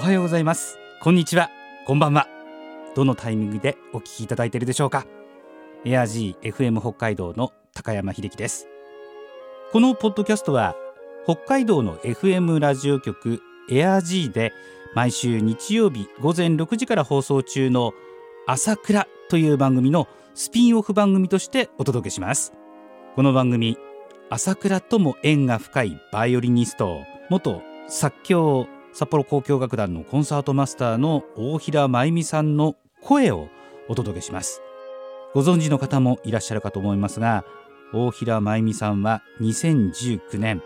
はようございます、こんにちは、こんばんは。どのタイミングでお聞きいただいているでしょうか。Air G FM 北海道の高山秀樹です。このポッドキャストは北海道の FM ラジオ局 Air G で毎週日曜日午前6時から放送中の朝倉という番組のスピンオフ番組としてお届けします。この番組、朝倉とも縁が深いバイオリニスト、元作協札幌交響楽団のコンサートマスターの大平真由美さんの声をお届けします。ご存知の方もいらっしゃるかと思いますが、大平真由美さんは2019年、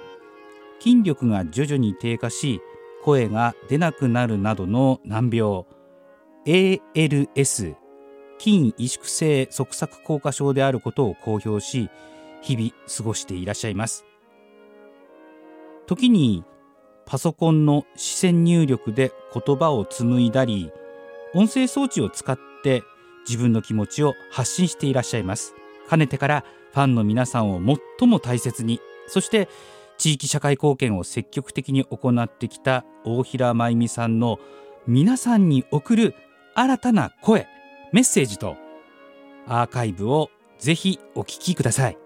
筋力が徐々に低下し声が出なくなるなどの難病 ALS 筋萎縮性側索硬化症であることを公表し、日々過ごしていらっしゃいます。時にパソコンの視線入力で言葉を紡いだり、音声装置を使って自分の気持ちを発信していらっしゃいます。かねてからファンの皆さんを最も大切に、そして地域社会貢献を積極的に行ってきた大平真由美さんの皆さんに送る新たな声、メッセージとアーカイブをぜひお聞きください。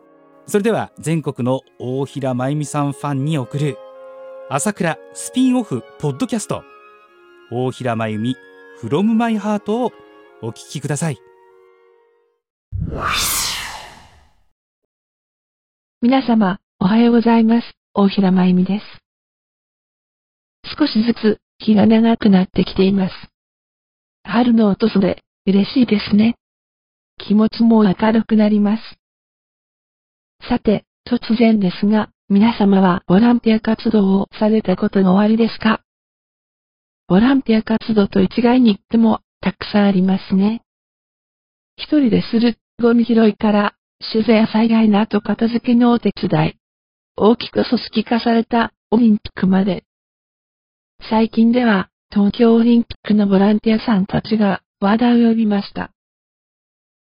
それでは全国の大平真由美さんファンに送る朝倉スピンオフポッドキャスト、大平真由美 From my heart をお聞きください。皆様おはようございます、大平真由美です。少しずつ日が長くなってきています。春の訪れ、嬉しいですね。気持ちも明るくなります。さて、突然ですが、皆様はボランティア活動をされたことがおありですか？ボランティア活動と一概に言ってもたくさんありますね。一人でするゴミ拾いから自然災害の後片付けのお手伝い、大きく組織化されたオリンピックまで。最近では東京オリンピックのボランティアさんたちが話題を呼びました。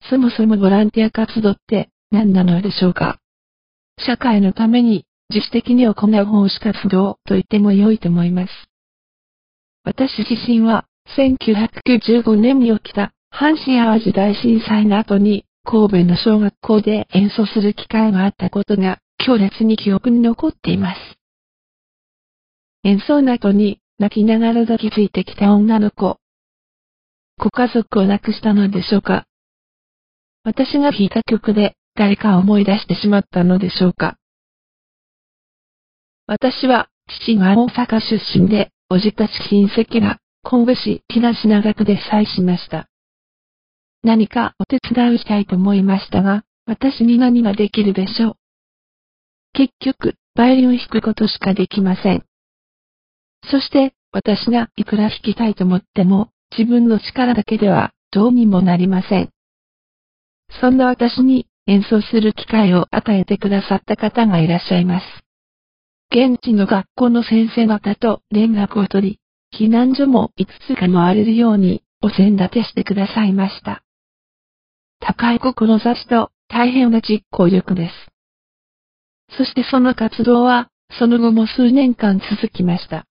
そもそもボランティア活動って何なのでしょうか？社会のために自主的に行う奉仕活動と言っても良いと思います。私自身は1995年に起きた阪神淡路大震災の後に神戸の小学校で演奏する機会があったことが強烈に記憶に残っています。演奏の後に泣きながら抱きついてきた女の子。ご家族を亡くしたのでしょうか。私が弾いた曲で誰かを思い出してしまったのでしょうか。私は父が大阪出身で、おじたち親戚が神戸市東長久で被災しました。何かお手伝いをしたいと思いましたが、私に何ができるでしょう。結局、バイオリンを弾くことしかできません。そして、私がいくら弾きたいと思っても、自分の力だけではどうにもなりません。そんな私に演奏する機会を与えてくださった方がいらっしゃいます。現地の学校の先生方と連絡を取り、避難所もいくつか回れるようにお膳立てしてくださいました。高い志と大変な実行力です。そしてその活動はその後も数年間続きました。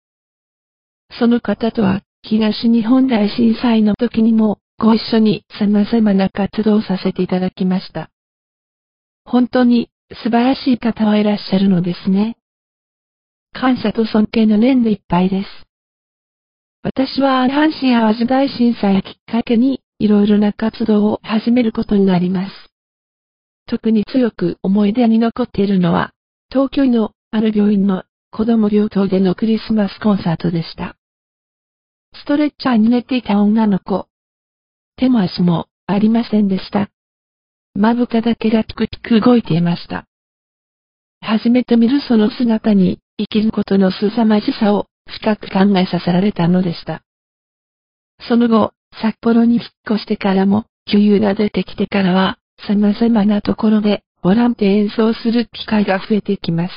その方とは東日本大震災の時にもご一緒に様々な活動をさせていただきました。本当に素晴らしい方はいらっしゃるのですね。感謝と尊敬の念でいっぱいです。私は阪神淡路大震災をきっかけにいろいろな活動を始めることになります。特に強く思い出に残っているのは、東京のある病院の子供病棟でのクリスマスコンサートでした。ストレッチャーに寝ていた女の子。手も足もありませんでした。まぶただけがピクピク動いていました。初めて見るその姿に、生きることの凄まじさを深く考えさせられたのでした。その後、札幌に引っ越してからも、余裕が出てきてからは、様々なところでボランティア演奏する機会が増えていきます。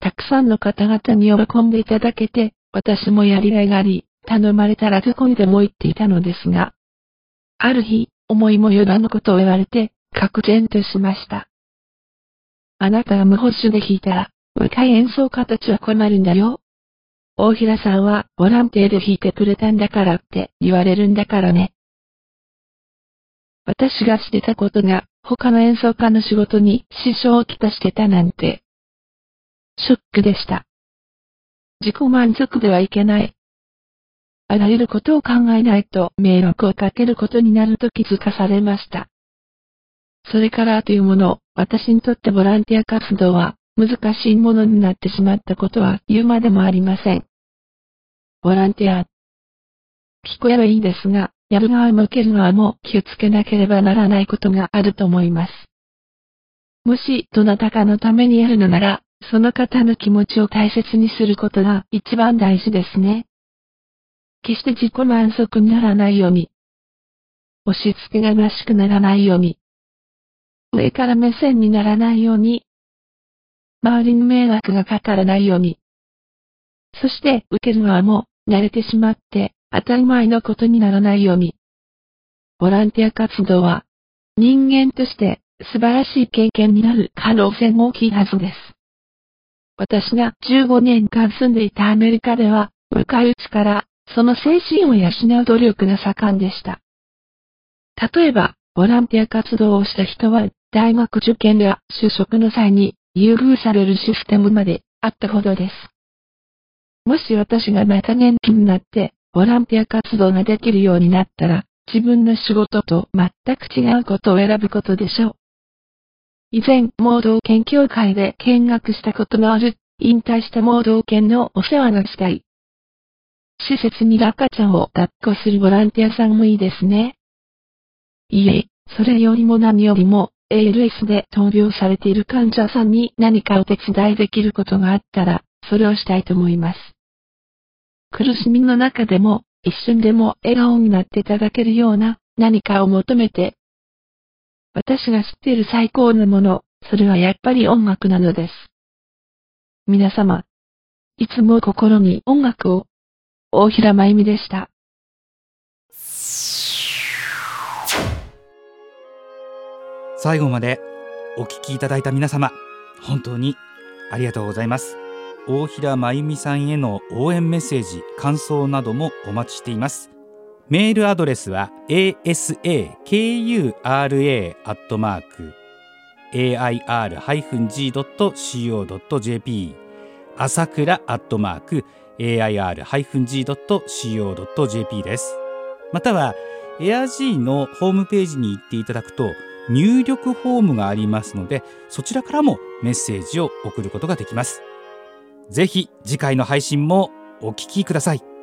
たくさんの方々に喜んでいただけて、私もやりがいがあり、頼まれたらどこにでも行っていたのですが、ある日、思いもよらぬことを言われて、愕然としました。あなたが無保守で弾いたら、若い演奏家たちは困るんだよ。大平さんはボランティアで弾いてくれたんだからって言われるんだからね。私がしてたことが他の演奏家の仕事に支障をきたしてたなんて。ショックでした。自己満足ではいけない。あらゆることを考えないと迷惑をかけることになると気づかされました。それからというもの、私にとってボランティア活動は難しいものになってしまったことは言うまでもありません。ボランティア。聞こえはいいですが、やる側も受ける側も気をつけなければならないことがあると思います。もしどなたかのためにやるのなら、その方の気持ちを大切にすることが一番大事ですね。決して自己満足にならないように。押し付けがましくならないように。上から目線にならないように。周りに迷惑がかからないように。そして受ける側も慣れてしまって当たり前のことにならないように。ボランティア活動は人間として素晴らしい経験になる可能性も大きいはずです。私が15年間住んでいたアメリカでは若いうちからその精神を養う努力が盛んでした。例えばボランティア活動をした人は大学受験や就職の際に優遇されるシステムまであったほどです。もし私がまた元気になってボランティア活動ができるようになったら、自分の仕事と全く違うことを選ぶことでしょう。以前、盲導犬協会で見学したことのある、引退した盲導犬のお世話がしたい。施設に赤ちゃんを抱っこするボランティアさんもいいですね。いえ、それよりも何よりも、ALS で闘病されている患者さんに何かお手伝いできることがあったら、それをしたいと思います。苦しみの中でも、一瞬でも笑顔になっていただけるような何かを求めて、私が知っている最高のもの、それはやっぱり音楽なのです。皆様、いつも心に音楽を。大平まゆみでした。最後までお聞きいただいた皆様、本当にありがとうございます。大平まゆみさんへの応援メッセージ、感想などもお待ちしています。メールアドレスは asakura@air-g.co.jp、 朝倉@air-g.co.jp です。または Air G のホームページに行っていただくと、入力フォームがありますので、そちらからもメッセージを送ることができます。ぜひ次回の配信もお聞きください。